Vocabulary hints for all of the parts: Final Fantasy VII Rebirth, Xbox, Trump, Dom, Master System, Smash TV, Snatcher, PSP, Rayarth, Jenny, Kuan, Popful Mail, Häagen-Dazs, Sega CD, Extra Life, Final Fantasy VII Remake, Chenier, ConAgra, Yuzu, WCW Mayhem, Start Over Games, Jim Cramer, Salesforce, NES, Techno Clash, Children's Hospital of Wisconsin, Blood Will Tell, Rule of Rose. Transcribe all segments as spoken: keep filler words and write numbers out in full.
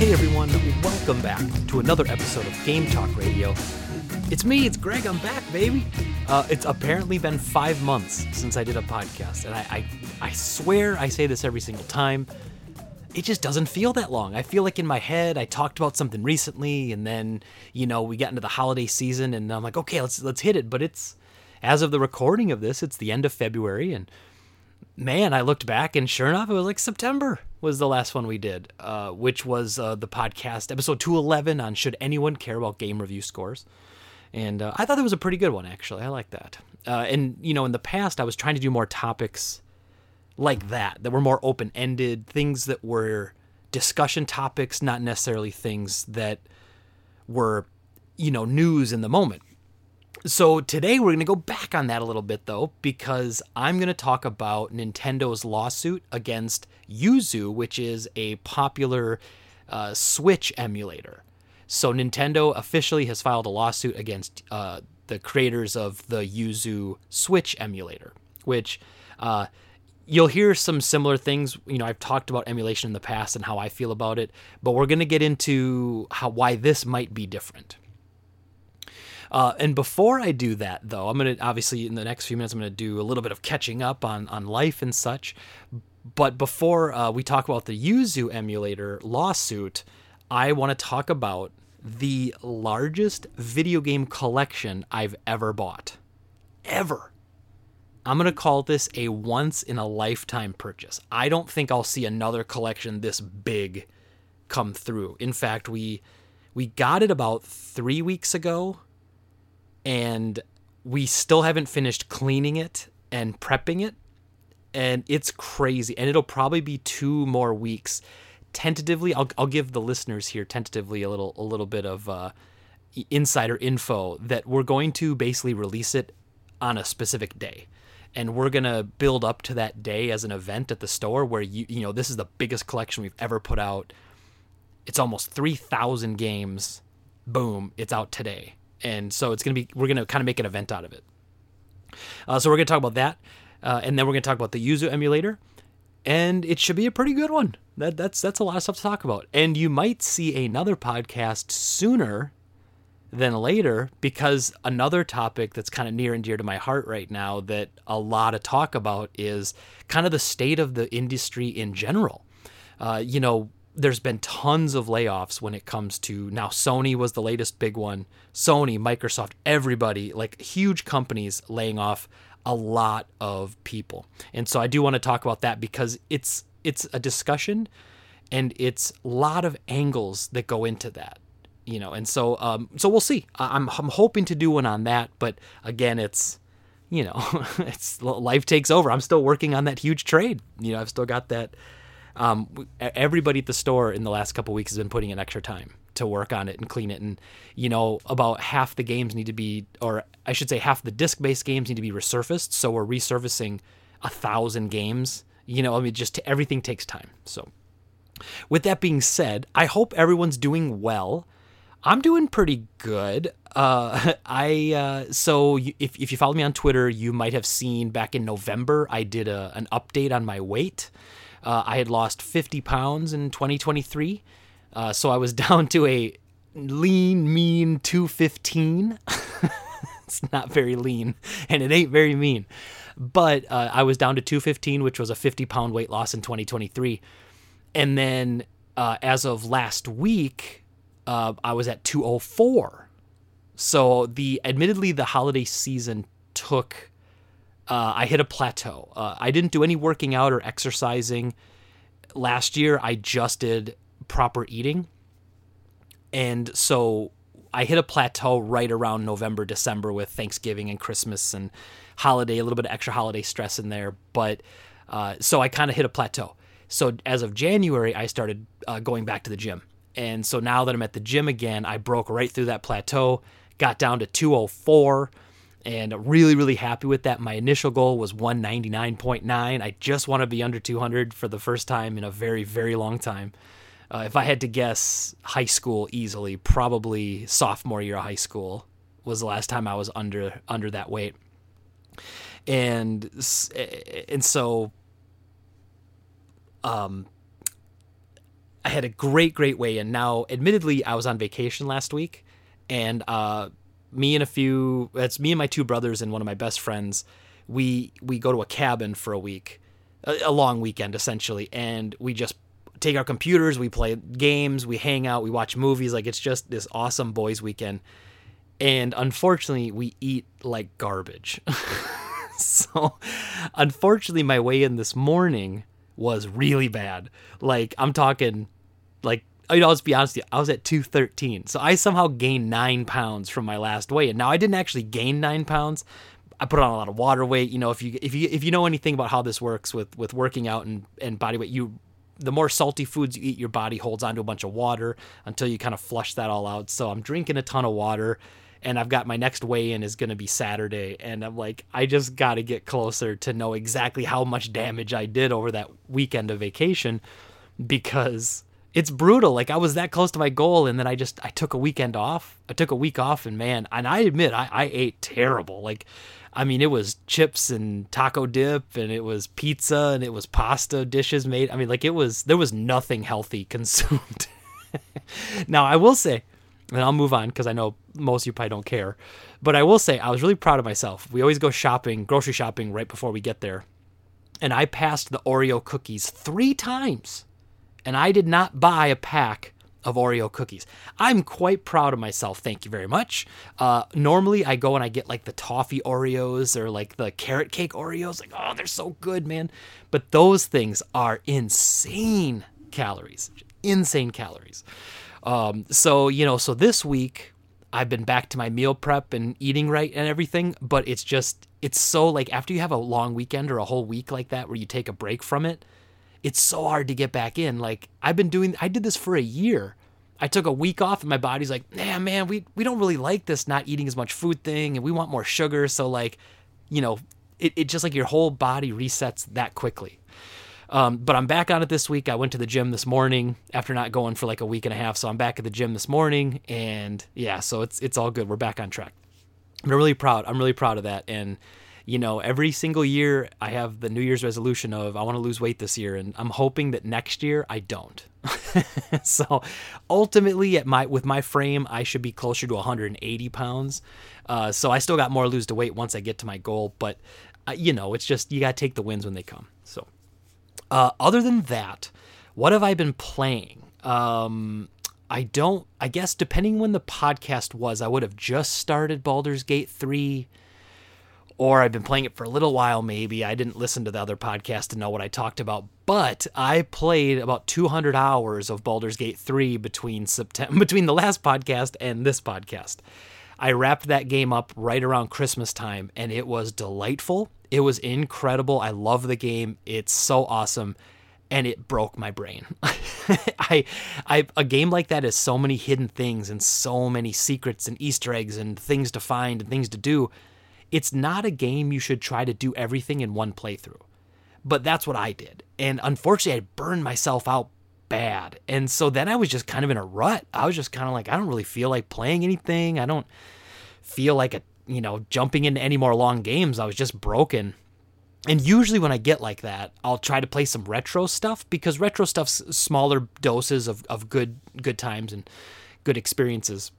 Hey everyone, welcome back to another episode of Game Talk Radio. It's me, it's Greg, I'm back, baby. Uh, it's apparently been five months since I did a podcast, and I, I, I swear I say this every single time, it just doesn't feel that long. I feel like in my head I talked about something recently, and then, you know, we got into the holiday season, and I'm like, okay, let's let's hit it. But it's, as of the recording of this, it's the end of February, and man, I looked back, and sure enough, it was like September was the last one we did, uh, which was uh, the podcast, episode two eleven on Should Anyone Care About Game Review Scores? And uh, I thought that was a pretty good one, actually. I like that. Uh, and, you know, in the past, I was trying to do more topics like that, that were more open-ended, things that were discussion topics, not necessarily things that were, you know, news in the moment. So today we're going to go back on that a little bit, though, because I'm going to talk about Nintendo's lawsuit against Yuzu, which is a popular uh, Switch emulator. So Nintendo officially has filed a lawsuit against uh, the creators of the Yuzu Switch emulator, which uh, you'll hear some similar things. You know, I've talked about emulation in the past and how I feel about it, but we're going to get into how why this might be different. Uh, and before I do that, though, I'm going to, obviously, in the next few minutes, I'm going to do a little bit of catching up on, on life and such. But before uh, we talk about the Yuzu emulator lawsuit, I want to talk about the largest video game collection I've ever bought. Ever. I'm going to call this a once-in-a-lifetime purchase. I don't think I'll see another collection this big come through. In fact, we we got it about three weeks ago, and we still haven't finished cleaning it and prepping it, and it's crazy. And it'll probably be two more weeks. Tentatively, I'll I'll give the listeners here tentatively a little a little bit of uh, insider info that we're going to basically release it on a specific day, and we're gonna build up to that day as an event at the store where you you know this is the biggest collection we've ever put out. It's almost three thousand games. Boom! It's out today. And so it's going to be, we're going to kind of make an event out of it. Uh, so we're going to talk about that. Uh, and then we're going to talk about the Yuzu emulator. And it should be a pretty good one. That, that's that's a lot of stuff to talk about. And you might see another podcast sooner than later, because another topic that's kind of near and dear to my heart right now that a lot of talk about is kind of the state of the industry in general. Uh, you know, there's been tons of layoffs when it comes to, now Sony was the latest big one. Sony, Microsoft, everybody, like huge companies laying off a lot of people. And so I do want to talk about that because it's it's a discussion and it's a lot of angles that go into that, you know. And so um, so we'll see. I'm I'm hoping to do one on that, but again, it's, you know, it's life takes over. I'm still working on that huge trade. You know, I've still got that. Um, everybody at the store in the last couple of weeks has been putting in extra time to work on it and clean it. And, you know, about half the games need to be, or I should say half the disc-based games need to be resurfaced. So we're resurfacing a thousand games, you know, I mean, just to, everything takes time. So with that being said, I hope everyone's doing well. I'm doing pretty good. Uh, I, uh, so you, if, if you follow me on Twitter, you might have seen back in November, I did a, an update on my weight. Uh, I had lost fifty pounds in twenty twenty-three, uh, so I was down to a lean, mean two fifteen. It's not very lean, and it ain't very mean. But uh, I was down to two fifteen, which was a fifty-pound weight loss in twenty twenty-three. And then uh, as of last week, uh, I was at two oh four. So the admittedly, the holiday season took... Uh, I hit a plateau. Uh, I didn't do any working out or exercising. Last year, I just did proper eating. And so I hit a plateau right around November, December with Thanksgiving and Christmas and holiday, a little bit of extra holiday stress in there. But uh, so I kind of hit a plateau. So as of January, I started uh, going back to the gym. And so now that I'm at the gym again, I broke right through that plateau, got down to two oh four. And really, really happy with that. My initial goal was one ninety-nine point nine. I just want to be under two hundred for the first time in a very, very long time. Uh, if I had to guess, high school easily, probably sophomore year of high school was the last time I was under under that weight. And and so, um, I had a great, great weigh-in. Now, admittedly, I was on vacation last week, and uh, me and a few, that's me and my two brothers and one of my best friends, we we go to a cabin for a week, a, a long weekend, essentially, and we just take our computers, we play games, we hang out, we watch movies. Like, it's just this awesome boys' weekend. And unfortunately, we eat like garbage. So, unfortunately, my weigh-in this morning was really bad. Like, I'm talking, like, I mean, I'll just be honest with you, I was at two thirteen. So I somehow gained nine pounds from my last weigh-in. Now, I didn't actually gain nine pounds. I put on a lot of water weight. You know, if you if you if you know anything about how this works with, with working out and, and body weight, you the more salty foods you eat, your body holds onto a bunch of water until you kind of flush that all out. So I'm drinking a ton of water, and I've got my next weigh-in is going to be Saturday, and I'm like, I just got to get closer to know exactly how much damage I did over that weekend of vacation, because it's brutal. Like, I was that close to my goal, and then I just, I took a weekend off. I took a week off, and man, and I admit, I, I ate terrible. Like, I mean, it was chips and taco dip, and it was pizza, and it was pasta dishes made. I mean, like, it was, there was nothing healthy consumed. Now, I will say, and I'll move on because I know most of you probably don't care, but I will say I was really proud of myself. We always go shopping, grocery shopping, right before we get there. And I passed the Oreo cookies three times, and I did not buy a pack of Oreo cookies. I'm quite proud of myself. Thank you very much. Uh, normally I go and I get like the toffee Oreos or like the carrot cake Oreos. Like, oh, they're so good, man. But those things are insane calories, insane calories. Um, so, you know, so this week I've been back to my meal prep and eating right and everything, but it's just, it's so like after you have a long weekend or a whole week like that, where you take a break from it, it's so hard to get back in. Like I've been doing, I did this for a year. I took a week off and my body's like, nah, man, we, we don't really like this not eating as much food thing, and we want more sugar. So like, you know, it, it just like your whole body resets that quickly. Um, but I'm back on it this week. I went to the gym this morning after not going for like a week and a half. So I'm back at the gym this morning, and yeah, so it's, it's all good. We're back on track. I'm really proud. I'm really proud of that. And you know, every single year I have the New Year's resolution of I want to lose weight this year. And I'm hoping that next year I don't. So ultimately at my, with my frame, I should be closer to one hundred eighty pounds. Uh, so I still got more to lose to weight once I get to my goal, but uh, you know, it's just, you got to take the wins when they come. So, Uh, other than that, what have I been playing? Um, I don't, I guess depending when the podcast was, I would have just started Baldur's Gate three, or I've been playing it for a little while maybe. I didn't listen to the other podcast to know what I talked about, but I played about two hundred hours of Baldur's Gate three between September, between the last podcast and this podcast. I wrapped that game up right around Christmas time, and it was delightful. It was incredible. I love the game. It's so awesome, and it broke my brain. I, I, a game like that has so many hidden things and so many secrets and Easter eggs and things to find and things to do. It's not a game you should try to do everything in one playthrough, but that's what I did. And unfortunately, I burned myself out bad. And so then I was just kind of in a rut. I was just kind of like, I don't really feel like playing anything. I don't feel like a you know, jumping into any more long games. I was just broken. And usually when I get like that, I'll try to play some retro stuff, because retro stuff's smaller doses of, of good, good times and good experiences.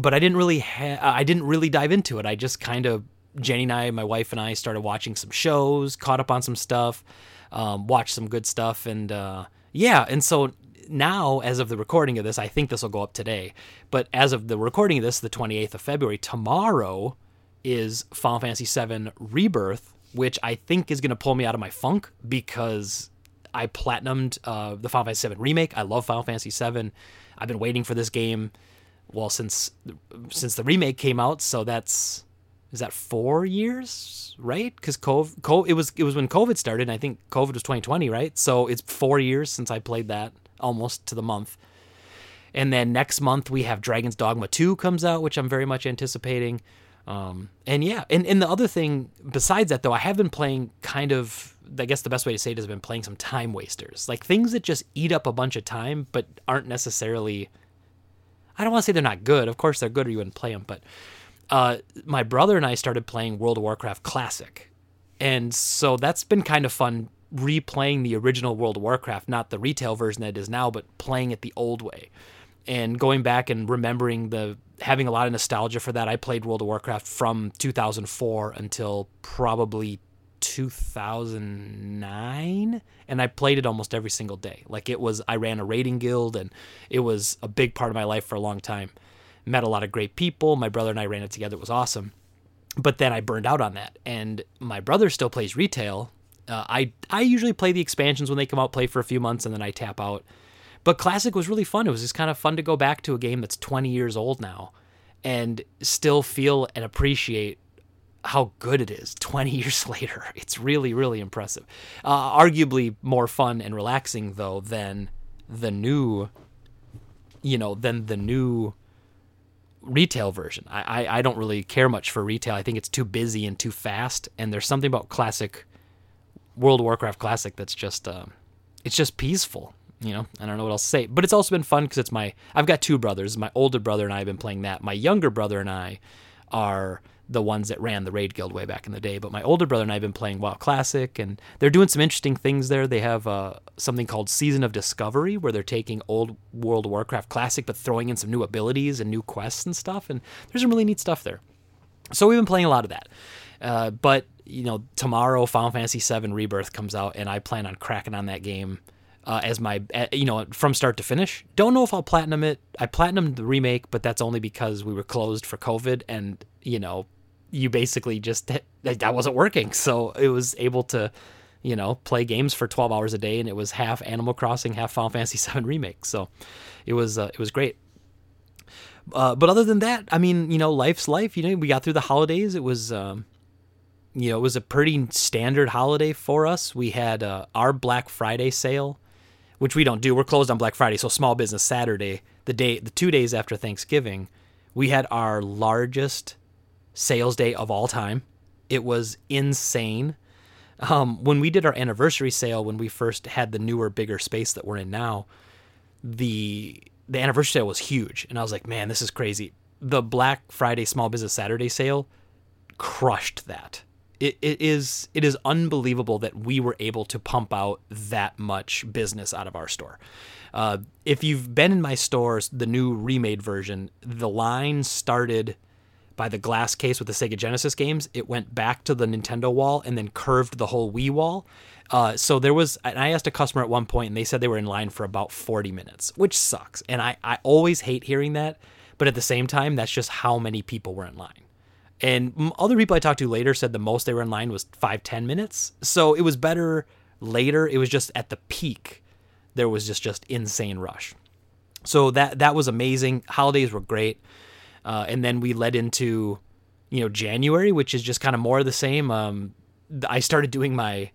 But I didn't really, ha- I didn't really dive into it. I just kind of, Jenny and I, my wife and I started watching some shows, caught up on some stuff, um, watched some good stuff. And, uh, yeah. And so now, as of the recording of this, I think this will go up today, but as of the recording of this, the twenty-eighth of February, tomorrow is Final Fantasy seven Rebirth, which I think is going to pull me out of my funk, because I platinumed uh, the Final Fantasy seven Remake. I love Final Fantasy seven. I've been waiting for this game, well, since since the remake came out, so that's, is that four years, right? Because COVID, COVID, it was, it was when COVID started, and I think COVID was twenty twenty, right? So it's four years since I played that, almost to the month. And then next month we have Dragon's Dogma two comes out, which I'm very much anticipating. Um, and yeah, and, and the other thing besides that, though, I have been playing kind of, I guess the best way to say it is I've been playing some time wasters, like things that just eat up a bunch of time, but aren't necessarily, I don't want to say they're not good. Of course they're good, or you wouldn't play them. But uh, my brother and I started playing World of Warcraft Classic. And so that's been kind of fun replaying the original World of Warcraft, not the retail version that it is now, but playing it the old way and going back and remembering the, having a lot of nostalgia for that. I played World of Warcraft from two thousand four until probably two thousand nine, and I played it almost every single day. Like, it was, I ran a raiding guild, and it was a big part of my life for a long time. Met a lot of great people. My brother and I ran it together. It was awesome. But then I burned out on that, and my brother still plays retail. Uh, I I usually play the expansions when they come out, play for a few months, and then I tap out. But Classic was really fun. It was just kind of fun to go back to a game that's twenty years old now and still feel and appreciate how good it is twenty years later. It's really, really impressive. Uh, arguably more fun and relaxing, though, than the new, you know, than the new retail version. I, I, I don't really care much for retail. I think it's too busy and too fast. And there's something about Classic, World of Warcraft Classic, that's just, um, it's just peaceful. You know, I don't know what else to say, but it's also been fun because it's my, I've got two brothers. My older brother and I have been playing that. My younger brother and I are the ones that ran the raid guild way back in the day, but my older brother and I have been playing WoW Classic, and they're doing some interesting things there. They have uh, something called Season of Discovery, where they're taking old World of Warcraft Classic, but throwing in some new abilities and new quests and stuff, and there's some really neat stuff there. So we've been playing a lot of that. Uh, but, you know, tomorrow Final Fantasy seven Rebirth comes out, and I plan on cracking on that game uh, as my, uh, you know, from start to finish. Don't know if I'll platinum it. I platinumed the remake, but that's only because we were closed for COVID, and, you know, you basically just, that wasn't working. So it was able to, you know, play games for twelve hours a day, and it was half Animal Crossing, half Final Fantasy seven Remake. So it was, uh, it was great. Uh, but other than that, I mean, you know, life's life. You know, we got through the holidays. It was, um, you know, it was a pretty standard holiday for us. We had uh, our Black Friday sale, which we don't do. We're closed on Black Friday. So Small Business Saturday, the day, the two days after Thanksgiving, we had our largest sales day of all time. It was insane. Um, when we did our anniversary sale, when we first had the newer, bigger space that we're in now, the the anniversary sale was huge. And I was like, man, this is crazy. The Black Friday, Small Business Saturday sale crushed that. It, it is it is unbelievable that we were able to pump out that much business out of our store. Uh, if you've been in my stores, the new remade version, the line started by the glass case with the Sega Genesis games. It went back to the Nintendo wall and then curved the whole Wii wall. Uh, so there was, and I asked a customer at one point, and they said they were in line for about forty minutes, which sucks. And I, I always hate hearing that, but at the same time, that's just how many people were in line. And other people I talked to later said the most they were in line was five, ten minutes. So it was better later. It was just at the peak, there was just, just insane rush. So that, that was amazing. Holidays were great. Uh, and then we led into, you know, January, which is just kind of more of the same. Um, I started doing my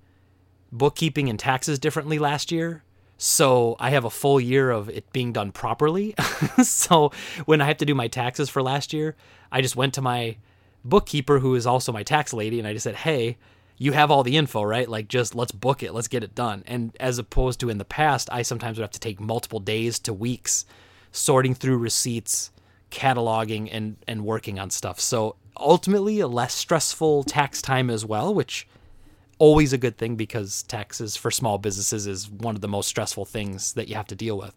bookkeeping and taxes differently last year. So I have a full year of it being done properly. So when I have to do my taxes for last year, I just went to my bookkeeper, who is also my tax lady, and I just said, hey, you have all the info, right? Like, just let's book it. Let's get it done. And as opposed to in the past, I sometimes would have to take multiple days to weeks sorting through receipts, cataloging and, and working on stuff. So ultimately a less stressful tax time as well, which always a good thing, because taxes for small businesses is one of the most stressful things that you have to deal with.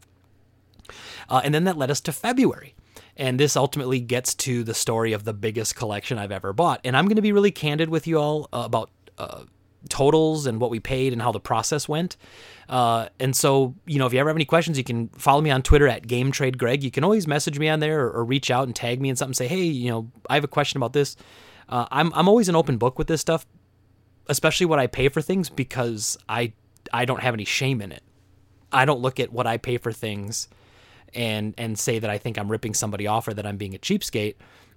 Uh, and then that led us to February. And this ultimately gets to the story of the biggest collection I've ever bought. And I'm going to be really candid with you all uh, about uh, totals and what we paid and how the process went. Uh, and so, you know, if you ever have any questions, you can follow me on Twitter at GameTradeGreg. You can always message me on there, or, or reach out and tag me in something, say, hey, you know, I have a question about this. Uh, I'm I'm always an open book with this stuff, especially what I pay for things, because I, I don't have any shame in it. I don't look at what I pay for things and, and say that I think I'm ripping somebody off or that I'm being a cheapskate.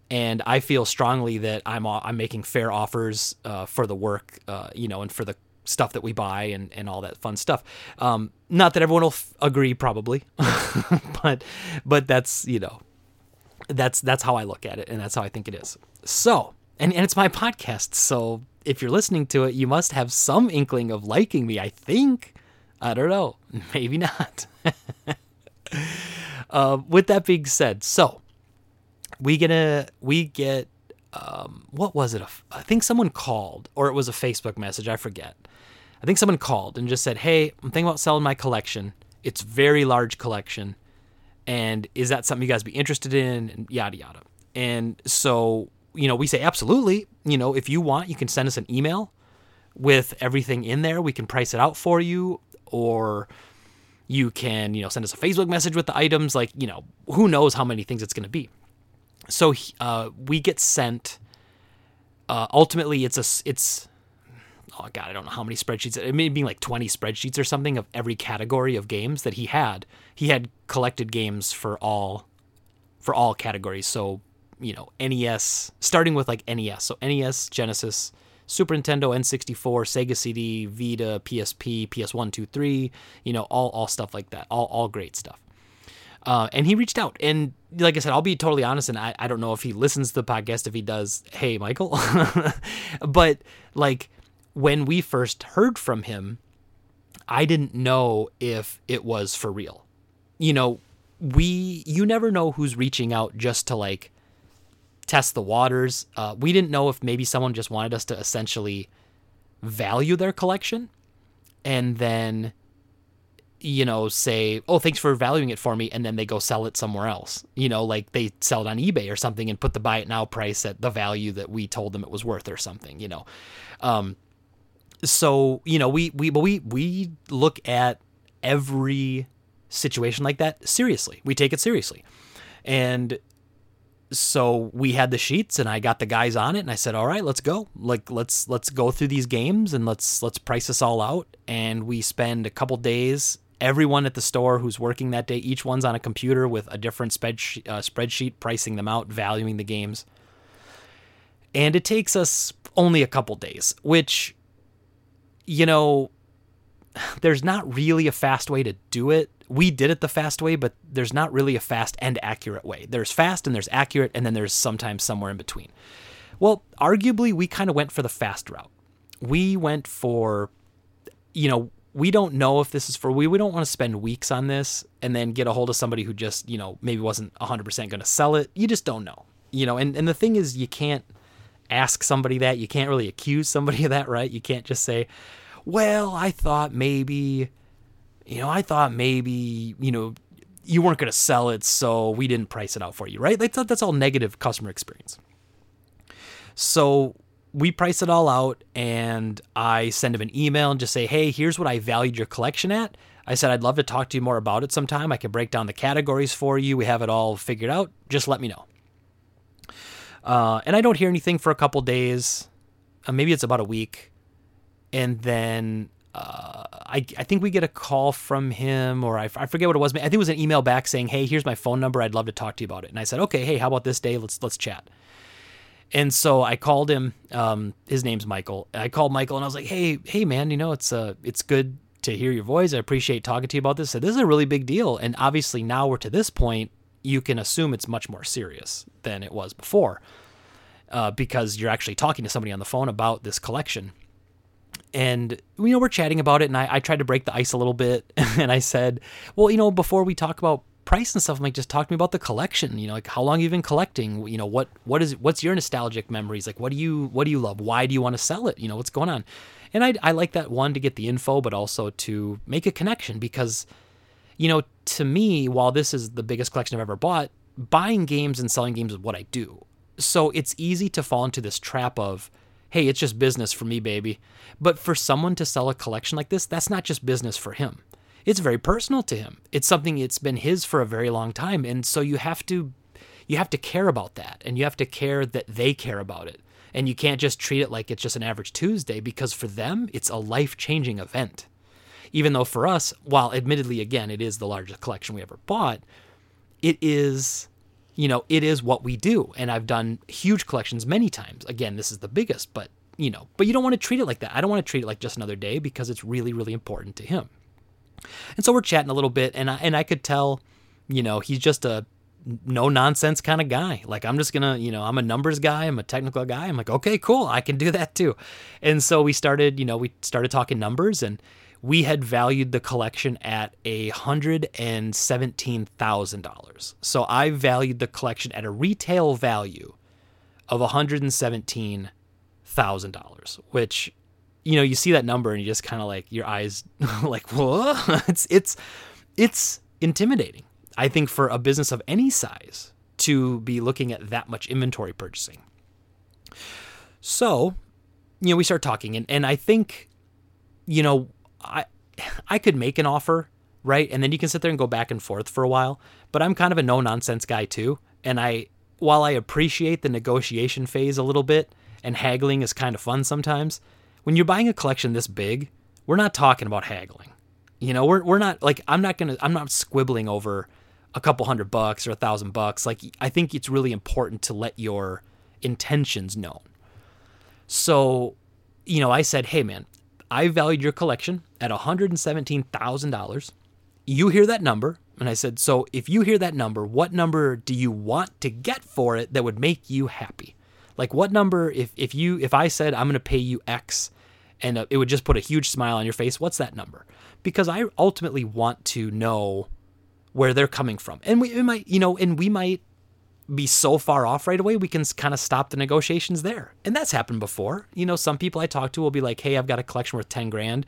And I feel strongly that I'm I'm making fair offers uh, for the work, uh, you know, and for the stuff that we buy and, and all that fun stuff. Um, not that everyone will f- agree, probably, but but that's, you know, that's that's how I look at it, and that's how I think it is. So, and, and it's my podcast, so if you're listening to it, you must have some inkling of liking me, I think. I don't know, maybe not. uh, with that being said, so. We get a, we get, um, what was it? I think someone called, or it was a Facebook message. I forget. I think someone called and just said, hey, I'm thinking about selling my collection. It's very large collection. And is that something you guys be interested in? And yada, yada. And so, you know, we say, absolutely. You know, if you want, you can send us an email with everything in there. We can price it out for you. Or you can, you know, send us a Facebook message with the items. Like, you know, who knows how many things it's going to be. So uh, we get sent. Uh, ultimately, it's a, it's, oh God, I don't know how many spreadsheets. It may be like twenty spreadsheets or something of every category of games that he had. He had collected games for all, for all categories. So, you know, N E S, starting with like N E S. So N E S, Genesis, Super Nintendo, N sixty-four, Sega C D, Vita, P S P, P S one, two, three, you know, all, all stuff like that. All, all great stuff. Uh, and he reached out, and like I said, I'll be totally honest, and I, I don't know if he listens to the podcast. If he does, hey, Michael. But like when we first heard from him, I didn't know if it was for real. You know, we, you never know who's reaching out just to like test the waters. Uh, we didn't know if maybe someone just wanted us to essentially value their collection and then, you know, say, oh, thanks for valuing it for me. And then they go sell it somewhere else. You know, like they sell it on eBay or something and put the buy it now price at the value that we told them it was worth or something, you know? Um, so, you know, we, we, but we, we look at every situation like that seriously. We take it seriously. And so we had the sheets and I got the guys on it and I said, all right, let's go. Like, let's, let's go through these games and let's, let's price this all out. And we spend a couple days. Everyone at the store who's working that day, each one's on a computer with a different spreadsheet, uh, spreadsheet, pricing them out, valuing the games. And it takes us only a couple days, which, you know, there's not really a fast way to do it. We did it the fast way, but there's not really a fast and accurate way. There's fast and there's accurate, and then there's sometimes somewhere in between. Well, arguably, we kind of went for the fast route. We went for, you know, we don't know if this is for, we, we don't want to spend weeks on this and then get a hold of somebody who just, you know, maybe wasn't one hundred percent going to sell it. You just don't know, you know, and, and the thing is, you can't ask somebody that. You can't really accuse somebody of that, right? You can't just say, well, I thought maybe, you know, I thought maybe, you know, you weren't going to sell it, so we didn't price it out for you, right? That's, that's all negative customer experience. So we price it all out, and I send him an email and just say, hey, here's what I valued your collection at. I said, I'd love to talk to you more about it sometime. I can break down the categories for you. We have it all figured out. Just let me know. Uh, and I don't hear anything for a couple days. Uh, maybe it's about a week. And then uh, I, I think we get a call from him, or I, I forget what it was. I think it was an email back saying, hey, here's my phone number. I'd love to talk to you about it. And I said, okay, hey, how about this day? Let's let's chat. And so I called him, um, his name's Michael. I called Michael and I was like, Hey, Hey man, you know, it's, uh, it's good to hear your voice. I appreciate talking to you about this. So this is a really big deal. And obviously now we're to this point, you can assume it's much more serious than it was before, uh, because you're actually talking to somebody on the phone about this collection. And, you know, we're chatting about it. And I, I tried to break the ice a little bit. And I said, well, you know, before we talk about price and stuff, I'm like, just talk to me about the collection, you know, like how long you've been collecting, you know, what, what is, what's your nostalgic memories? Like, what do you, what do you love? Why do you want to sell it? You know, what's going on? And I, I like that one to get the info, but also to make a connection because, you know, to me, while this is the biggest collection I've ever bought, buying games and selling games is what I do. So it's easy to fall into this trap of, hey, it's just business for me, baby. But for someone to sell a collection like this, that's not just business for him. It's very personal to him. It's something it's been his for a very long time. And so you have to, you have to care about that, and you have to care that they care about it. And you can't just treat it like it's just an average Tuesday, because for them, it's a life-changing event. Even though for us, while admittedly, again, it is the largest collection we ever bought, it is, you know, it is what we do. And I've done huge collections many times. Again, this is the biggest, but you know, but you don't want to treat it like that. I don't want to treat it like just another day, because it's really, really important to him. And so we're chatting a little bit, and I, and I could tell, you know, he's just a no nonsense kind of guy. Like, I'm just going to, you know, I'm a numbers guy. I'm a technical guy. I'm like, okay, cool. I can do that too. And so we started, you know, we started talking numbers, and we had valued the collection at one hundred seventeen thousand dollars. So I valued the collection at a retail value of one hundred seventeen thousand dollars, which you know, you see that number and you just kind of like your eyes like, whoa, it's, it's, it's intimidating. I think for a business of any size to be looking at that much inventory purchasing. So, you know, we start talking and, and I think, you know, I, I could make an offer, right? And then you can sit there and go back and forth for a while, but I'm kind of a no nonsense guy too. And I, while I appreciate the negotiation phase a little bit and haggling is kind of fun sometimes, when you're buying a collection this big, we're not talking about haggling. You know, we're, we're not like, I'm not going to, I'm not squibbling over a couple hundred bucks or a thousand bucks. Like, I think it's really important to let your intentions known. So, you know, I said, hey man, I valued your collection at one hundred seventeen thousand dollars. You hear that number. And I said, so if you hear that number, what number do you want to get for it that would make you happy? Like what number, if, if you, if I said, I'm going to pay you X and uh, it would just put a huge smile on your face. What's that number? Because I ultimately want to know where they're coming from. And we, we might, you know, and we might be so far off right away. We can kind of stop the negotiations there. And that's happened before. You know, some people I talk to will be like, hey, I've got a collection worth ten grand.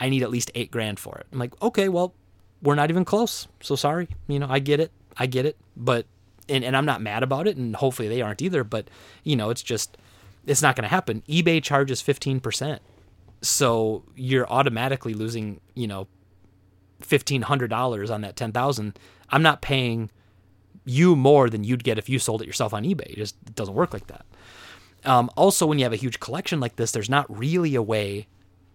I need at least eight grand for it. I'm like, okay, well, we're not even close. So sorry. You know, I get it. I get it. But, and, and I'm not mad about it. And hopefully they aren't either, but you know, it's just, it's not going to happen. eBay charges fifteen percent. So you're automatically losing, you know, fifteen hundred dollars on that ten thousand. I'm not paying you more than you'd get if you sold it yourself on eBay. It just it doesn't work like that. Um, also, when you have a huge collection like this, there's not really a way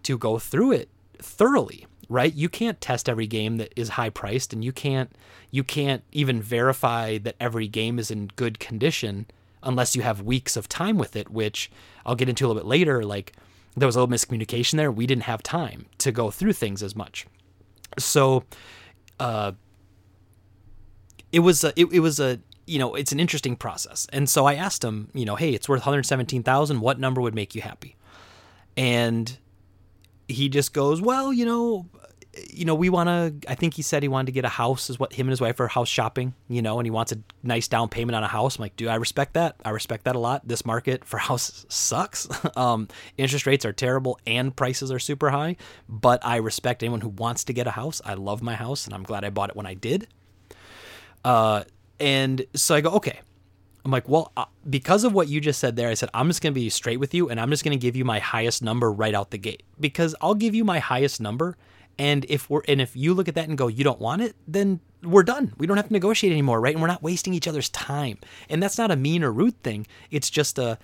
to go through it thoroughly, right? You can't test every game that is high priced, and you can't, you can't even verify that every game is in good condition unless you have weeks of time with it, which I'll get into a little bit later. Like, there was a little miscommunication there. We didn't have time to go through things as much. So, uh, it was, a, it, it was a, you know, it's an interesting process. And so I asked him, you know, hey, it's worth one hundred seventeen thousand. What number would make you happy? And he just goes, well, you know, you know, we want to, I think he said he wanted to get a house, is what him and his wife are house shopping, you know, and he wants a nice down payment on a house. I'm like, dude, I respect that. I respect that a lot. This market for houses sucks. um, interest rates are terrible and prices are super high, but I respect anyone who wants to get a house. I love my house and I'm glad I bought it when I did. Uh, and so I go, okay, I'm like, well, uh, because of what you just said there, I said, I'm just going to be straight with you. And I'm just going to give you my highest number right out the gate, because I'll give you my highest number. And if we're, and if you look at that and go, you don't want it, then we're done. We don't have to negotiate anymore. Right. And we're not wasting each other's time. And that's not a mean or rude thing. It's just a,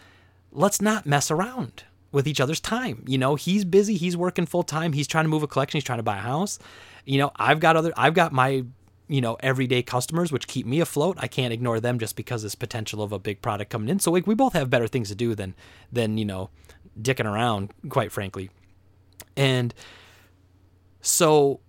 let's not mess around with each other's time. You know, he's busy, he's working full time. He's trying to move a collection. He's trying to buy a house. You know, I've got other, I've got my, you know, everyday customers, which keep me afloat. I can't ignore them just because this potential of a big product coming in. So like, we both have better things to do than, than, you know, dicking around, quite frankly. And so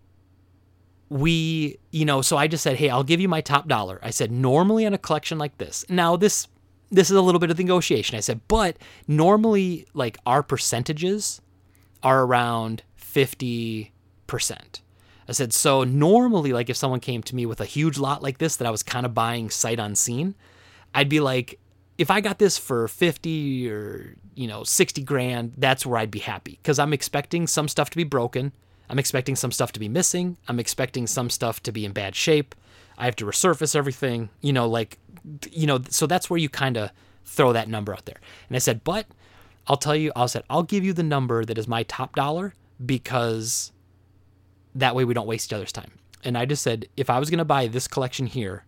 we, you know, so I just said, hey, I'll give you my top dollar. I said, normally on a collection like this, now this, this is a little bit of the negotiation. I said, but normally like our percentages are around fifty percent. I said, so normally, like if someone came to me with a huge lot like this that I was kind of buying sight unseen, I'd be like, if I got this for fifty or, you know, sixty grand, that's where I'd be happy. Cause I'm expecting some stuff to be broken. I'm expecting some stuff to be missing. I'm expecting some stuff to be in bad shape. I have to resurface everything, you know, like, you know, so that's where you kind of throw that number out there. And I said, but I'll tell you, I said, I'll give you the number that is my top dollar, because that way we don't waste each other's time. And I just said, if I was going to buy this collection here,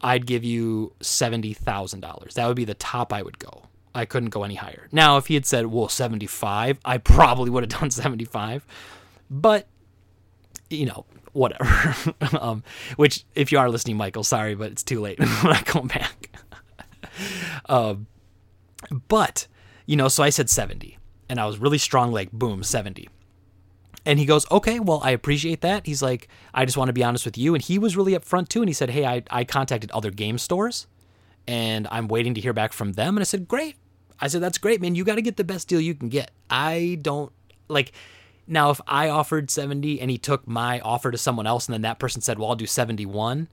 I'd give you seventy thousand dollars. That would be the top I would go. I couldn't go any higher. Now, if he had said, well, seventy-five, I probably would have done seventy-five, but you know, whatever. um, which if you are listening, Michael, sorry, but it's too late. I'm not going back. um, but you know, so I said seventy, and I was really strong, like boom, seventy. And he goes, okay, well, I appreciate that. He's like, I just want to be honest with you. And he was really upfront too. And he said, hey, I, I contacted other game stores and I'm waiting to hear back from them. And I said, great. I said, that's great, man. You got to get the best deal you can get. I don't like, now if I offered seventy and he took my offer to someone else and then that person said, well, I'll do seventy-one,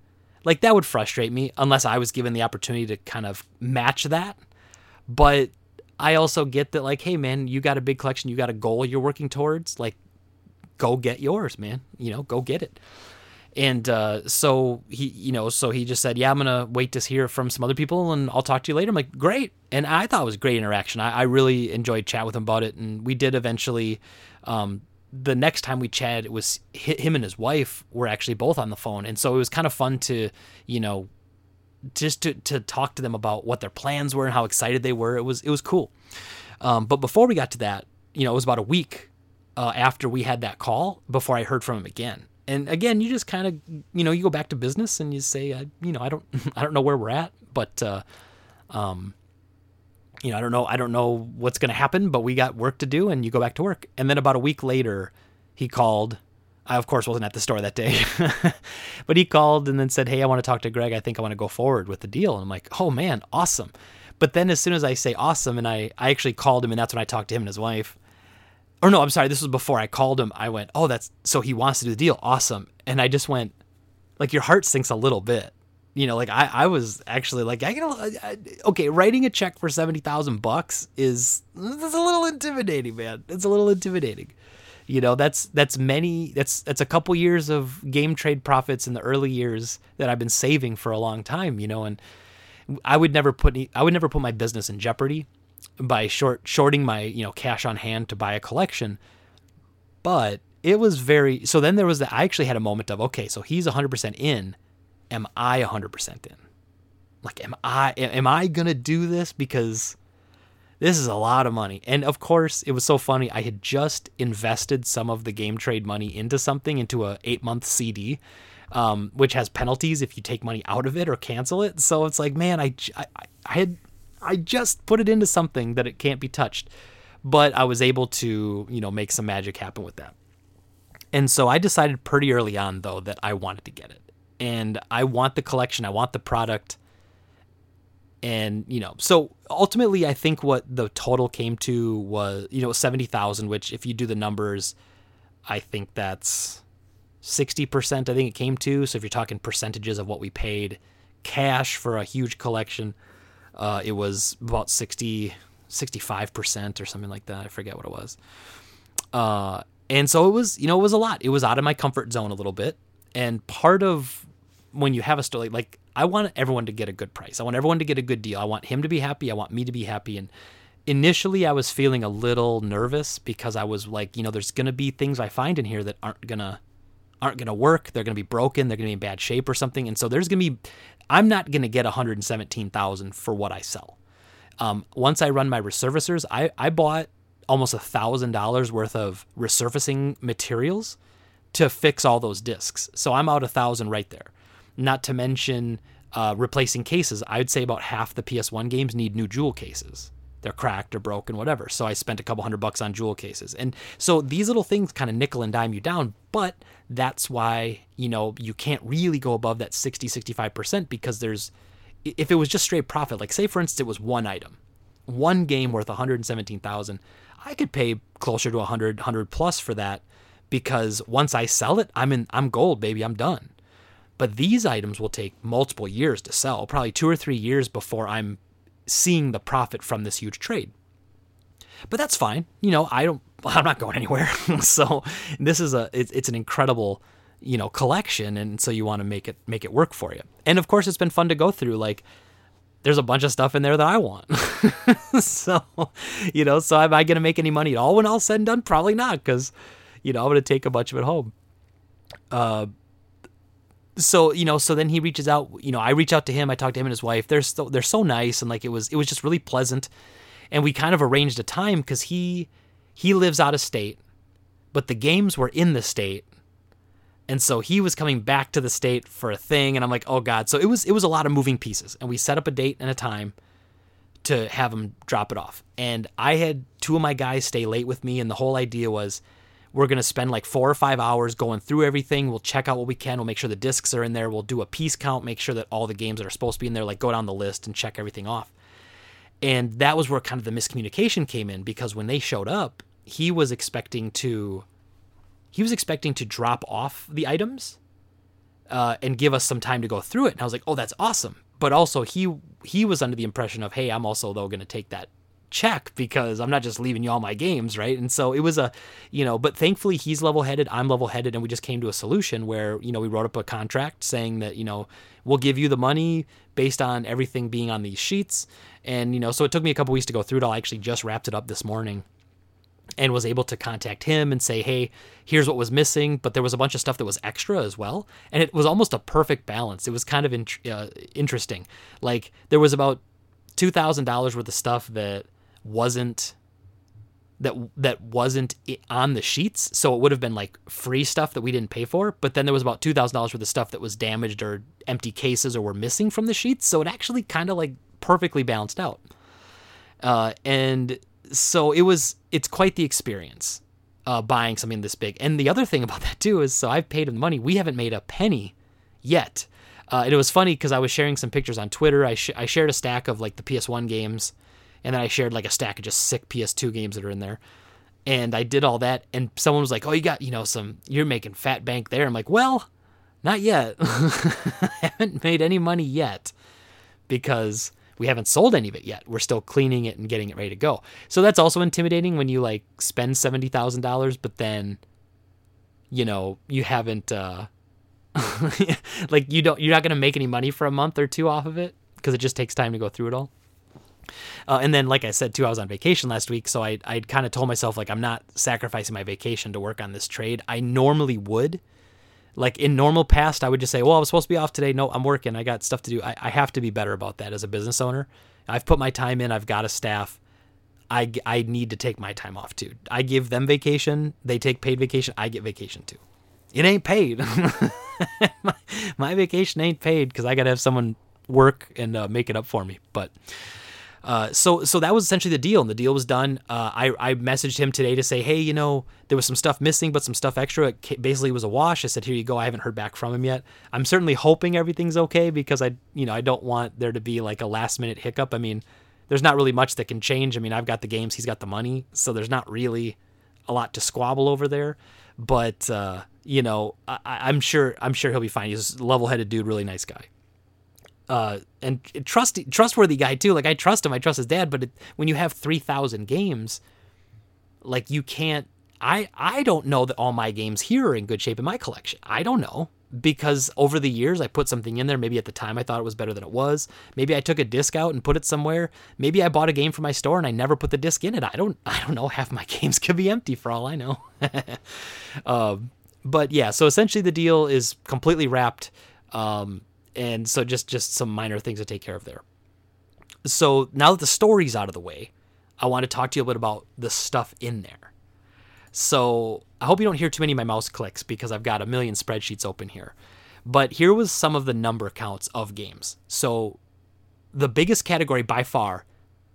like that would frustrate me unless I was given the opportunity to kind of match that. But I also get that, like, hey, man, you got a big collection. You got a goal you're working towards. Like, go get yours, man. You know, go get it. And uh, so he, you know, so he just said, yeah, I'm going to wait to hear from some other people and I'll talk to you later. I'm like, great. And I thought it was a great interaction. I, I really enjoyed chat with him about it. And we did eventually, um, the next time we chatted, it was him and his wife were actually both on the phone. And so it was kind of fun to, you know, just to, to talk to them about what their plans were and how excited they were. It was, it was cool. Um, but before we got to that, you know, it was about a week uh, after we had that call before I heard from him again. And again, you just kind of, you know, you go back to business and you say, I, you know, I don't, I don't know where we're at, but, uh, um, you know, I don't know, I don't know what's going to happen, but we got work to do, and you go back to work. And then about a week later, he called. I of course wasn't at the store that day, but he called and then said, hey, I want to talk to Greg. I think I want to go forward with the deal. And I'm like, oh man, awesome. But then as soon as I say awesome, and I, I actually called him, and that's when I talked to him and his wife. Or no, I'm sorry. This was before I called him. I went, oh, that's, so he wants to do the deal. Awesome. And I just went, like, your heart sinks a little bit. You know, like I, I was actually like, I can, okay, writing a check for seventy thousand bucks is, that's a little intimidating, man. It's a little intimidating. You know, that's, that's many, that's, that's a couple years of game trade profits in the early years that I've been saving for a long time, you know, and I would never put, any, I would never put my business in jeopardy by short shorting my, you know, cash on hand to buy a collection. But it was very, so then there was the, I actually had a moment of, okay, so he's a hundred percent in. Am I a hundred percent in? Like, am I, am I going to do this? Because this is a lot of money. And of course it was so funny. I had just invested some of the game trade money into something, into a eight month C D, um, which has penalties if you take money out of it or cancel it. So it's like, man, I, I, I had, I just put it into something that it can't be touched, but I was able to, you know, make some magic happen with that. And so I decided pretty early on though, that I wanted to get it, and I want the collection. I want the product. And, you know, so ultimately I think what the total came to was, you know, seventy thousand, which if you do the numbers, I think that's sixty percent. I think it came to. So if you're talking percentages of what we paid cash for a huge collection, Uh, it was about sixty, sixty-five percent or something like that. I forget what it was. Uh, and so it was, you know, it was a lot. It was out of my comfort zone a little bit. And part of when you have a story, like I want everyone to get a good price. I want everyone to get a good deal. I want him to be happy. I want me to be happy. And initially I was feeling a little nervous because I was like, you know, there's going to be things I find in here that aren't going to, aren't going to work. They're going to be broken. They're going to be in bad shape or something. And so there's going to be, I'm not going to get one hundred seventeen thousand for what I sell. Um, once I run my resurfacers, I, I bought almost a thousand dollars worth of resurfacing materials to fix all those discs. So I'm out a thousand right there. Not to mention, uh, replacing cases. I would say about half the P S one games need new jewel cases. They're cracked or broken, whatever. So I spent a couple hundred bucks on jewel cases. And so these little things kind of nickel and dime you down, but that's why, you know, you can't really go above that sixty, sixty-five percent, because there's, if it was just straight profit, like say for instance, it was one item, one game worth one hundred seventeen thousand, I could pay closer to one hundred, one hundred plus for that, because once I sell it, I'm in, I'm gold, baby, I'm done. But these items will take multiple years to sell, probably two or three years before I'm seeing the profit from this huge trade. But that's fine. You know, I don't, I'm not going anywhere. So this is a, it's, it's an incredible, you know, collection. And so you want to make it, make it work for you. And of course it's been fun to go through. Like there's a bunch of stuff in there that I want. So, you know, so am I going to make any money at all when all said and done? Probably not. Cause you know, I'm going to take a bunch of it home. Uh, So, you know, so then he reaches out, you know, I reach out to him. I talk to him and his wife. They're so, they're so nice. And like, it was, it was just really pleasant. And we kind of arranged a time because he, he lives out of state, but the games were in the state. And so he was coming back to the state for a thing. And I'm like, oh God. So it was, it was a lot of moving pieces. And we set up a date and a time to have him drop it off. And I had two of my guys stay late with me. And the whole idea was, we're going to spend like four or five hours going through everything. We'll check out what we can. We'll make sure the discs are in there. We'll do a piece count, make sure that all the games that are supposed to be in there, like go down the list and check everything off. And that was where kind of the miscommunication came in, because when they showed up, he was expecting to, he was expecting to drop off the items uh, and give us some time to go through it. And I was like, oh, that's awesome. But also he, he was under the impression of, hey, I'm also though going to take that check, because I'm not just leaving you all my games, right? And so it was a, you know, but thankfully he's level-headed, I'm level-headed, and we just came to a solution where, you know, we wrote up a contract saying that, you know, we'll give you the money based on everything being on these sheets. And, you know, so it took me a couple weeks to go through it. I actually just wrapped it up this morning and was able to contact him and say, hey, here's what was missing. But there was a bunch of stuff that was extra as well. And it was almost a perfect balance. It was kind of in, uh, interesting. Like, there was about two thousand dollars worth of stuff that wasn't that that wasn't on the sheets, so it would have been like free stuff that we didn't pay for. But then there was about two thousand dollars worth of stuff that was damaged or empty cases or were missing from the sheets, so it actually kind of like perfectly balanced out. Uh, and so it was it's quite the experience uh, buying something this big. And the other thing about that too is, so I've paid him the money. We haven't made a penny yet. Uh, and it was funny because I was sharing some pictures on Twitter. I sh- I shared a stack of like the P S one games. And then I shared like a stack of just sick P S two games that are in there. And I did all that. And someone was like, oh, you got, you know, some, you're making fat bank there. I'm like, well, not yet. I haven't made any money yet because we haven't sold any of it yet. We're still cleaning it and getting it ready to go. So that's also intimidating when you like spend seventy thousand dollars, but then, you know, you haven't, uh, like you don't, you're not going to make any money for a month or two off of it because it just takes time to go through it all. Uh, and then, like I said, too, I was on vacation last week, so I I kind of told myself, like, I'm not sacrificing my vacation to work on this trade. I normally would. Like, in normal past, I would just say, well, I was supposed to be off today. No, I'm working. I got stuff to do. I, I have to be better about that as a business owner. I've put my time in. I've got a staff. I, I need to take my time off, too. I give them vacation. They take paid vacation. I get vacation, too. It ain't paid. my, my vacation ain't paid because I got to have someone work and uh, make it up for me. But... Uh, so, so that was essentially the deal, and the deal was done. Uh, I, I messaged him today to say, hey, you know, there was some stuff missing, but some stuff extra. It basically was a wash. I said, here you go. I haven't heard back from him yet. I'm certainly hoping everything's okay because I, you know, I don't want there to be like a last minute hiccup. I mean, there's not really much that can change. I mean, I've got the games, he's got the money, so there's not really a lot to squabble over there, but, uh, you know, I, I'm sure, I'm sure he'll be fine. He's a level-headed dude, really nice guy. Uh, and trusty, trustworthy guy too. Like I trust him, I trust his dad, but it, when you have three thousand games, like you can't, I, I don't know that all my games here are in good shape in my collection. I don't know because over the years I put something in there. Maybe at the time I thought it was better than it was. Maybe I took a disc out and put it somewhere. Maybe I bought a game from my store and I never put the disc in it. I don't, I don't know. Half my games could be empty for all I know. um, but yeah, so essentially the deal is completely wrapped. Um, And so just, just some minor things to take care of there. So now that the story's out of the way, I want to talk to you a bit about the stuff in there. So I hope you don't hear too many of my mouse clicks because I've got a million spreadsheets open here. But here was some of the number counts of games. So the biggest category by far,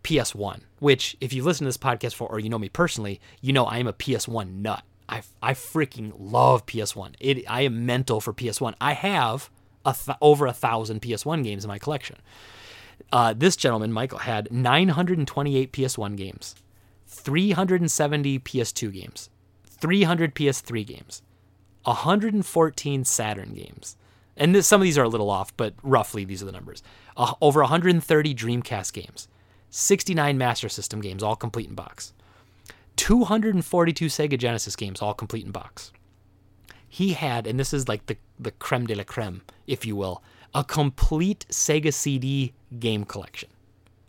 P S one, which if you've listened to this podcast for, or you know me personally, you know I am a P S one nut. I, I freaking love P S one. It, I am mental for P S one. I have... A th- over a thousand P S one games in my collection. Uh, this gentleman, Michael, had nine hundred twenty-eight P S one games, three hundred seventy P S two games, three hundred P S three games, one hundred fourteen Saturn games. And this, some of these are a little off, but roughly these are the numbers. Uh, over one hundred thirty Dreamcast games, sixty-nine Master System games, all complete in box, two hundred forty-two Sega Genesis games, all complete in box. He had, and this is like the, the creme de la creme, if you will, a complete Sega C D game collection.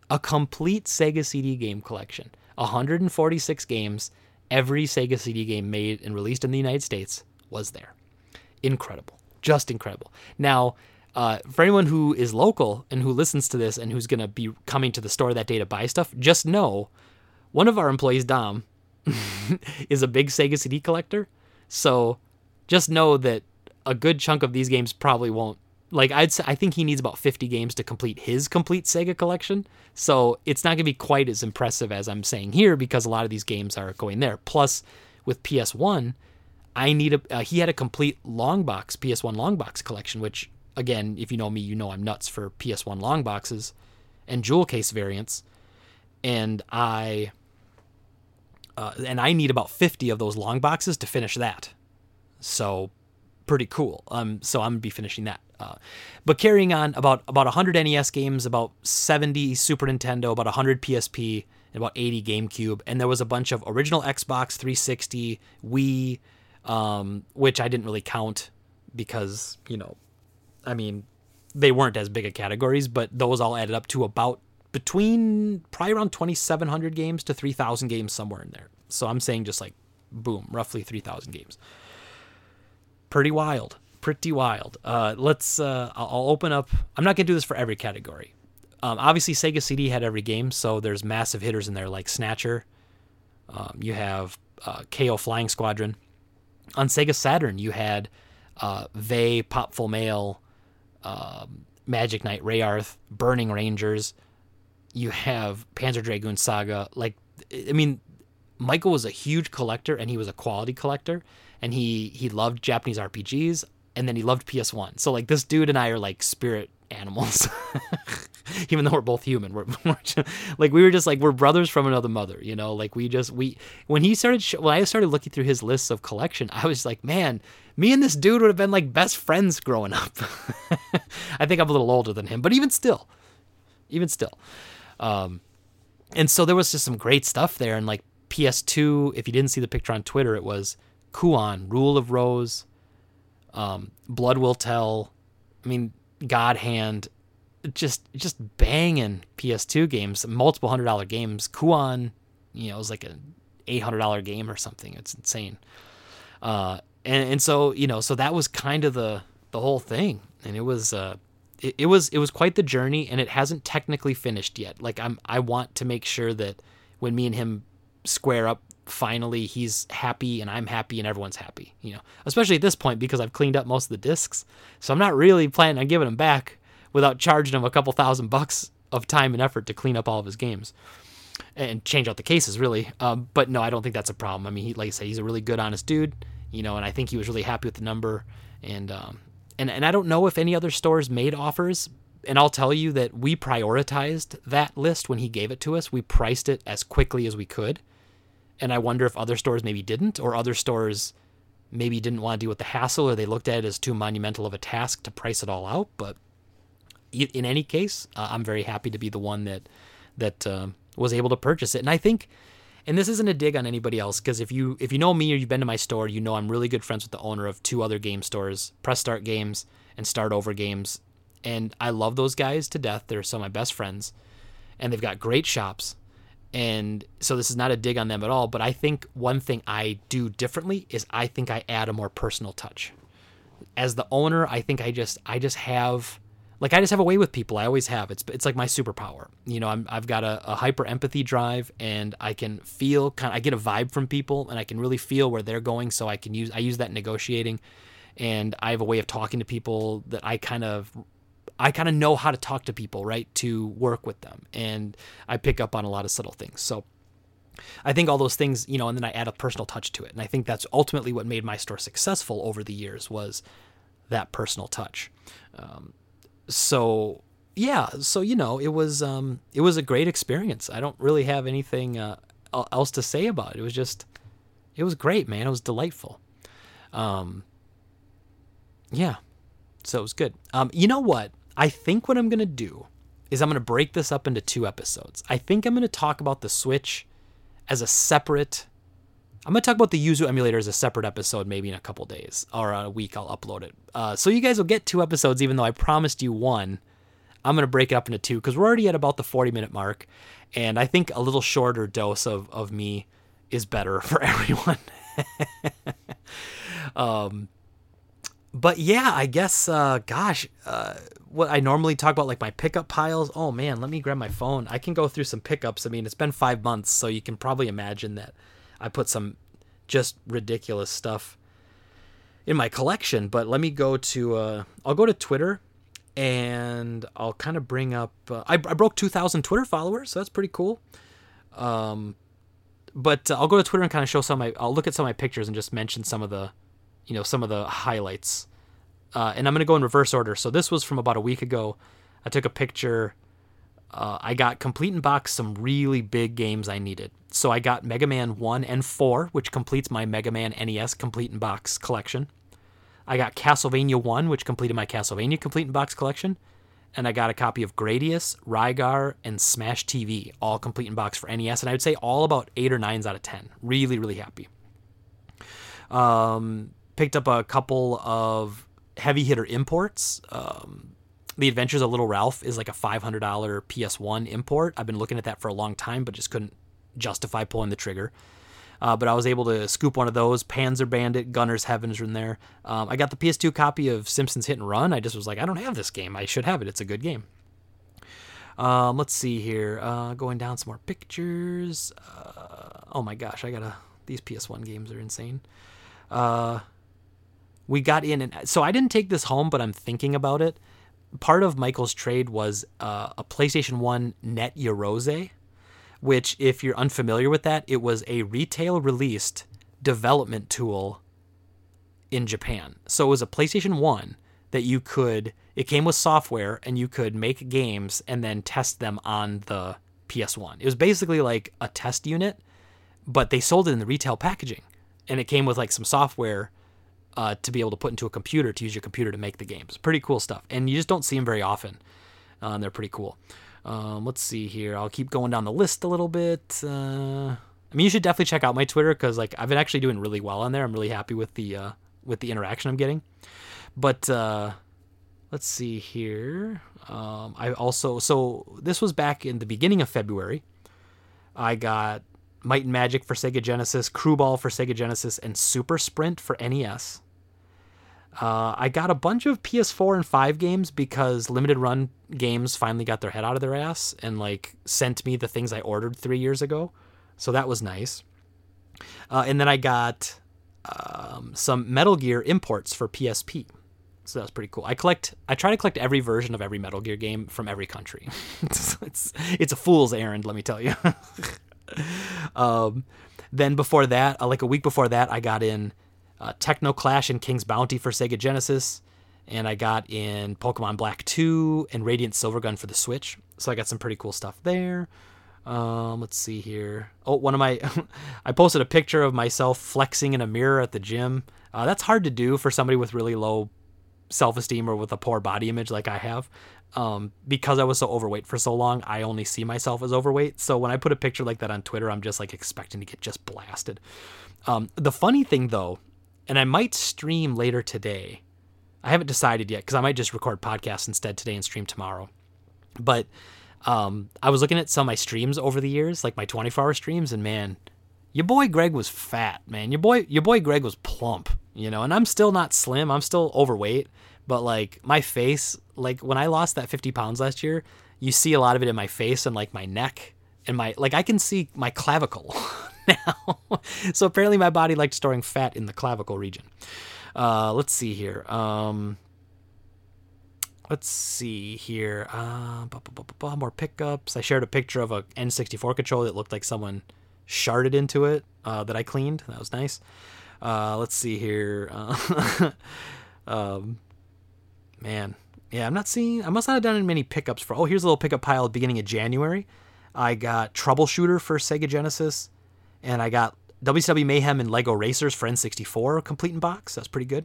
A complete Sega C D game collection. one hundred forty-six games, every Sega C D game made and released in the United States was there. Incredible. Just incredible. Now, uh, for anyone who is local and who listens to this and who's going to be coming to the store that day to buy stuff, just know one of our employees, Dom, is a big Sega C D collector. So... just know that a good chunk of these games probably won't, like I'd say, I think he needs about fifty games to complete his complete Sega collection. So it's not going to be quite as impressive as I'm saying here because a lot of these games are going there. Plus with P S one, I need a, uh, he had a complete long box, P S one long box collection, which again, if you know me, you know I'm nuts for P S one long boxes and jewel case variants. And I, uh, and I need about fifty of those long boxes to finish that. So pretty cool. Um, so I'm going to be finishing that. Uh, but carrying on, about, about one hundred N E S games, about seventy Super Nintendo, about one hundred P S P, and about eighty GameCube, and there was a bunch of original Xbox three sixty, Wii, um, which I didn't really count because, you know, I mean, they weren't as big a categories, but those all added up to about between probably around twenty-seven hundred games to three thousand games, somewhere in there. So I'm saying just like, boom, roughly three thousand games. Pretty wild. Pretty wild. Uh, let's, uh, I'll open up. I'm not going to do this for every category. Um, obviously, Sega C D had every game, so there's massive hitters in there like Snatcher. Um, you have uh, K O Flying Squadron. On Sega Saturn, you had uh, Vay, Popful Mail, uh, Magic Knight, Rayarth, Burning Rangers. You have Panzer Dragoon Saga. Like, I mean, Michael was a huge collector, and he was a quality collector, and he he loved Japanese R P Gs, and then he loved P S one. So like, this dude and I are like spirit animals, even though we're both human. We're, we're just, like we were just like we're brothers from another mother, you know. Like we just we when he started sh- when I started looking through his lists of collection, I was like, man, me and this dude would have been like best friends growing up. I think I'm a little older than him, but even still, even still. Um, and so there was just some great stuff there. And like P S two, if you didn't see the picture on Twitter, it was Kuan, Rule of Rose, um, Blood Will Tell. I mean, God Hand, just, just banging P S two games, multiple hundred dollar games. Kuan, you know, it was like an eight hundred dollars game or something. It's insane. Uh, and, and so, you know, so that was kind of the, the whole thing. And it was, uh, It, it was it was quite the journey, and it hasn't technically finished yet. Like I'm I want to make sure that when me and him square up finally, he's happy and I'm happy and everyone's happy, you know. Especially at this point, because I've cleaned up most of the discs, so I'm not really planning on giving him back without charging him a couple thousand bucks of time and effort to clean up all of his games and change out the cases, really. Um, but no, I don't think that's a problem. I mean, he, like I said, he's a really good, honest dude, you know, and I think he was really happy with the number. And um, And and I don't know if any other stores made offers, and I'll tell you that we prioritized that list when he gave it to us. We priced it as quickly as we could, and I wonder if other stores maybe didn't, or other stores maybe didn't want to deal with the hassle, or they looked at it as too monumental of a task to price it all out. But in any case, uh, I'm very happy to be the one that that uh, was able to purchase it. And I think, and this isn't a dig on anybody else, because if you if you know me or you've been to my store, you know I'm really good friends with the owner of two other game stores, Press Start Games and Start Over Games, and I love those guys to death. They're some of my best friends, and they've got great shops, and so this is not a dig on them at all, but I think one thing I do differently is I think I add a more personal touch. As the owner, I think I just I just have... Like, I just have a way with people. I always have. It's it's like my superpower. You know, I'm, I've got a, a hyper-empathy drive, and I can feel, kind of, I get a vibe from people, and I can really feel where they're going, so I can use I use that in negotiating. And I have a way of talking to people that I kind of, I kind of know how to talk to people, right, to work with them. And I pick up on a lot of subtle things. So I think all those things, you know, and then I add a personal touch to it. And I think that's ultimately what made my store successful over the years, was that personal touch. Um So, yeah, so, you know, it was um, it was a great experience. I don't really have anything uh, else to say about it. It was just, it was great, man. It was delightful. Um, yeah, so it was good. Um, you know what? I think what I'm going to do is I'm going to break this up into two episodes. I think I'm going to talk about the Switch as a separate... I'm going to talk about the Yuzu emulator as a separate episode, maybe in a couple days or a week. I'll upload it. Uh, so you guys will get two episodes, even though I promised you one. I'm going to break it up into two, because we're already at about the forty minute mark. And I think a little shorter dose of, of me is better for everyone. um, but yeah, I guess, uh, gosh, uh, what I normally talk about, like my pickup piles. Oh man, let me grab my phone. I can go through some pickups. I mean, it's been five months, so you can probably imagine that I put some just ridiculous stuff in my collection. But let me go to, uh, I'll go to Twitter, and I'll kind of bring up, uh, I, I broke two thousand Twitter followers, so that's pretty cool. Um, but uh, I'll go to Twitter and kind of show some of my, I'll look at some of my pictures and just mention some of the, you know, some of the highlights. Uh, and I'm going to go in reverse order. So this was from about a week ago. I took a picture. Uh, I got complete and box some really big games I needed. So I got Mega Man one and four, which completes my Mega Man N E S complete and box collection. I got Castlevania one, which completed my Castlevania complete and box collection. and I got a copy of Gradius, Rygar, and Smash T V, all complete in box for N E S, and I would say all about eight or nines out of ten. Really, really happy. Um, picked up a couple of heavy hitter imports. Um, The Adventures of Little Ralph is like a five hundred dollars P S one import. I've been looking at that for a long time, but just couldn't justify pulling the trigger. Uh, but I was able to scoop one of those. Panzer Bandit, Gunner's Heavens in there. Um, I got the P S two copy of Simpsons Hit and Run. I just was like, I don't have this game. I should have it. It's a good game. Um, let's see here. Uh, going down some more pictures. Uh, oh my gosh, I gotta. These P S one games are insane. Uh, we got in, and so I didn't take this home, but I'm thinking about it. Part of Michael's trade was uh, a PlayStation one Net Eurose, which, if you're unfamiliar with that, it was a retail-released development tool in Japan. So it was a PlayStation one that you could... It came with software, and you could make games and then test them on the P S one. It was basically like a test unit, but they sold it in the retail packaging. And it came with like some software uh, to be able to put into a computer, to use your computer to make the games. Pretty cool stuff. And you just don't see them very often. Uh, and they're pretty cool. Um, let's see here. I'll keep going down the list a little bit. Uh, I mean, you should definitely check out my Twitter because, like, I've been actually doing really well on there. I'm really happy with the uh, with the interaction I'm getting. But uh, let's see here. Um, I also so this was back in the beginning of February. I got Might and Magic for Sega Genesis, Crew Ball for Sega Genesis, and Super Sprint for N E S. Uh, I got a bunch of P S four and five games because Limited Run games finally got their head out of their ass and like sent me the things I ordered three years ago. So that was nice. Uh, and then I got um, some Metal Gear imports for P S P. So that was pretty cool. I collect, I try to collect every version of every Metal Gear game from every country. it's, it's, it's a fool's errand, let me tell you. um, then before that, like a week before that, I got in Uh, Techno Clash and King's Bounty for Sega Genesis, and I got in Pokemon Black two and Radiant Silvergun for the Switch. So I got some pretty cool stuff there. Um, let's see here. Oh, one of my, I posted a picture of myself flexing in a mirror at the gym. Uh, that's hard to do for somebody with really low self-esteem or with a poor body image like I have. Um, because I was so overweight for so long, I only see myself as overweight. So when I put a picture like that on Twitter, I'm just like expecting to get just blasted. Um, the funny thing though, and I might stream later today. I haven't decided yet because I might just record podcasts instead today and stream tomorrow. But um, I was looking at some of my streams over the years, like my twenty-four hour streams, and man, your boy Greg was fat, man. Your boy, your boy Greg was plump, you know. And I'm still not slim. I'm still overweight. But like my face, like when I lost that fifty pounds last year, you see a lot of it in my face and like my neck and my like I can see my clavicle. Now, so apparently my body liked storing fat in the clavicle region. Uh, let's see here. Um, let's see here. Uh, bah, bah, bah, bah, bah, more pickups. I shared a picture of a N sixty-four controller that looked like someone sharded into it uh, that I cleaned. That was nice. Uh, let's see here. Uh, um, man, yeah, I'm not seeing. I must not have done many pickups for. Oh, here's a little pickup pile at the beginning of January. I got Troubleshooter for Sega Genesis. And I got W C W Mayhem and Lego Racers for N sixty-four complete in box. That's pretty good.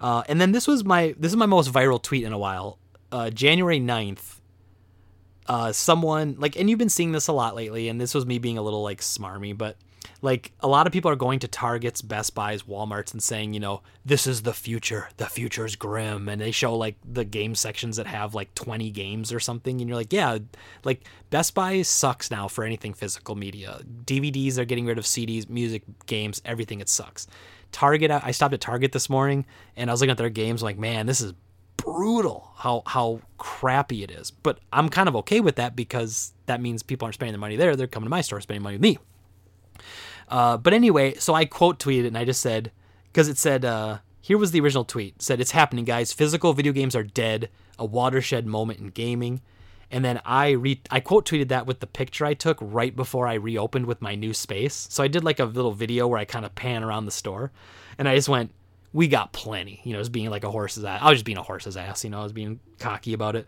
Uh, and then this was my this is my most viral tweet in a while. Uh, January ninth, uh, someone like, and you've been seeing this a lot lately. And this was me being a little like smarmy, but like a lot of people are going to Targets, Best Buys, Walmarts, and saying, you know, this is the future. The future's grim, and they show like the game sections that have like twenty games or something, and you're like, yeah, like Best Buy sucks now for anything physical media. D V Ds, they're getting rid of C Ds, music, games, everything. It sucks. Target, I stopped at Target this morning, and I was looking at their games, like, man, this is brutal. How how crappy it is. But I'm kind of okay with that because that means people aren't spending their money there. They're coming to my store, spending money with me. Uh, but anyway, so I quote tweeted it and I just said, because it said, uh, here was the original tweet. It said, it's happening, guys. Physical video games are dead. A watershed moment in gaming. And then I re- I quote tweeted that with the picture I took right before I reopened with my new space. So I did like a little video where I kind of pan around the store. And I just went, we got plenty. You know, it was being like a horse's ass. I was just being a horse's ass. You know, I was being cocky about it.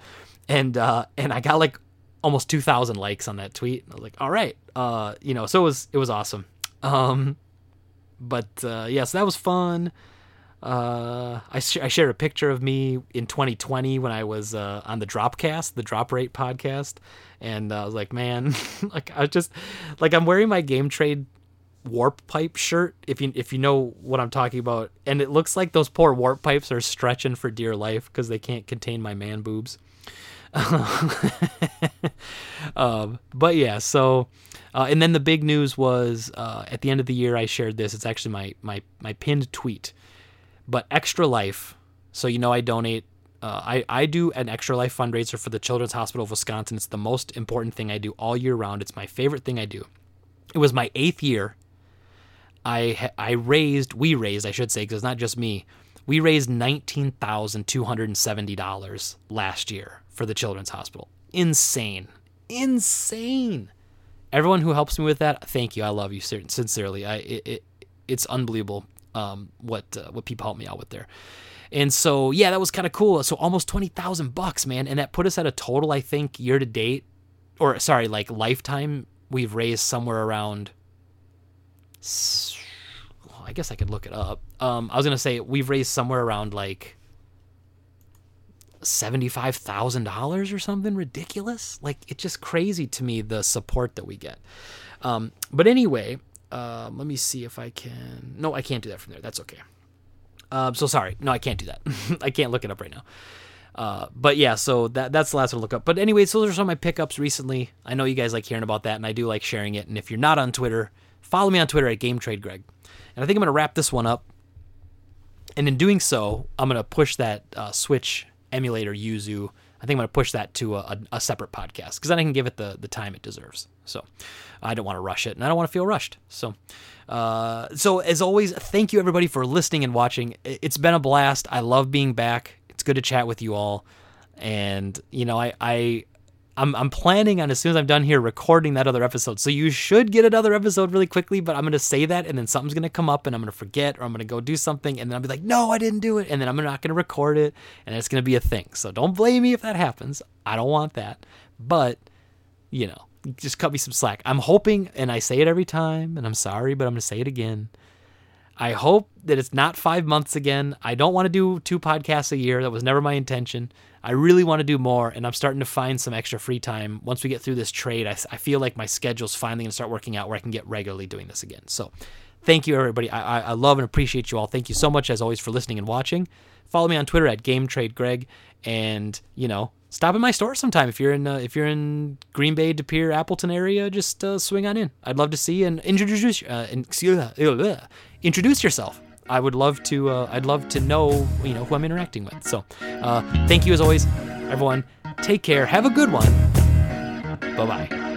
And uh, and I got like almost two thousand likes on that tweet. And I was like, all right. Uh, you know, so it was it was awesome. Um, but, uh, yeah, so that was fun. Uh, I, sh- I shared a picture of me in twenty twenty when I was uh, on the Dropcast, the Drop Rate podcast, and uh, I was like, man, like I was just like I'm wearing my Game Trade warp pipe shirt, if you if you know what I'm talking about, and it looks like those poor warp pipes are stretching for dear life because they can't contain my man boobs. um, but yeah, so uh, and then the big news was uh, at the end of the year I shared this. It's actually my my my pinned tweet. But Extra Life, so you know I donate, uh, I, I do an Extra Life fundraiser for the Children's Hospital of Wisconsin. It's the most important thing I do all year round. It's my favorite thing I do. It was my eighth year. I I raised, we raised, I should say, because it's not just me. We raised nineteen thousand two hundred seventy dollars last year for the Children's Hospital. Insane. Insane. Everyone who helps me with that, thank you. I love you, sincerely. I it, it It's unbelievable. Um, what uh, what people helped me out with there, and so yeah, that was kind of cool. So almost twenty thousand bucks, man, and that put us at a total, I think, year to date, or sorry, like lifetime, we've raised somewhere around. Well, I guess I could look it up. Um, I was gonna say we've raised somewhere around like seventy-five thousand dollars or something ridiculous. Like it's just crazy to me the support that we get. Um, but anyway. Um, let me see if I can, no, I can't do that from there. That's okay. Um, so sorry. No, I can't do that. I can't look it up right now. Uh, but yeah, so that, that's the last one to look up. But anyway, so those are some of my pickups recently. I know you guys like hearing about that and I do like sharing it. And if you're not on Twitter, follow me on Twitter at GameTradeGreg. And I think I'm going to wrap this one up. And in doing so, I'm going to push that, uh, Switch emulator Yuzu. I think I'm going to push that to a, a, a separate podcast because then I can give it the, the time it deserves. So I don't want to rush it and I don't want to feel rushed. So, uh, so as always, thank you everybody for listening and watching. It's been a blast. I love being back. It's good to chat with you all. And you know, I, I, I'm, I'm planning on as soon as I'm done here recording that other episode. So you should get another episode really quickly, but I'm going to say that and then something's going to come up and I'm going to forget or I'm going to go do something and then I'll be like, no, I didn't do it. And then I'm not going to record it and it's going to be a thing. So don't blame me if that happens. I don't want that. But, you know, just cut me some slack. I'm hoping, and I say it every time, and I'm sorry, but I'm going to say it again. I hope that it's not five months again. I don't want to do two podcasts a year. That was never my intention. I really want to do more, and I'm starting to find some extra free time. Once we get through this trade, I, I feel like my schedule's finally going to start working out where I can get regularly doing this again. So thank you, everybody. I, I, I love and appreciate you all. Thank you so much, as always, for listening and watching. Follow me on Twitter at GameTradeGreg, and, you know, stop in my store sometime. If you're in uh, if you're in Green Bay, De Pere, Appleton area, just uh, swing on in. I'd love to see you and introduce uh, and, uh, introduce yourself. I would love to uh, I'd love to know, you know, who I'm interacting with. So, uh, thank you as always, everyone. Take care. Have a good one. Bye-bye.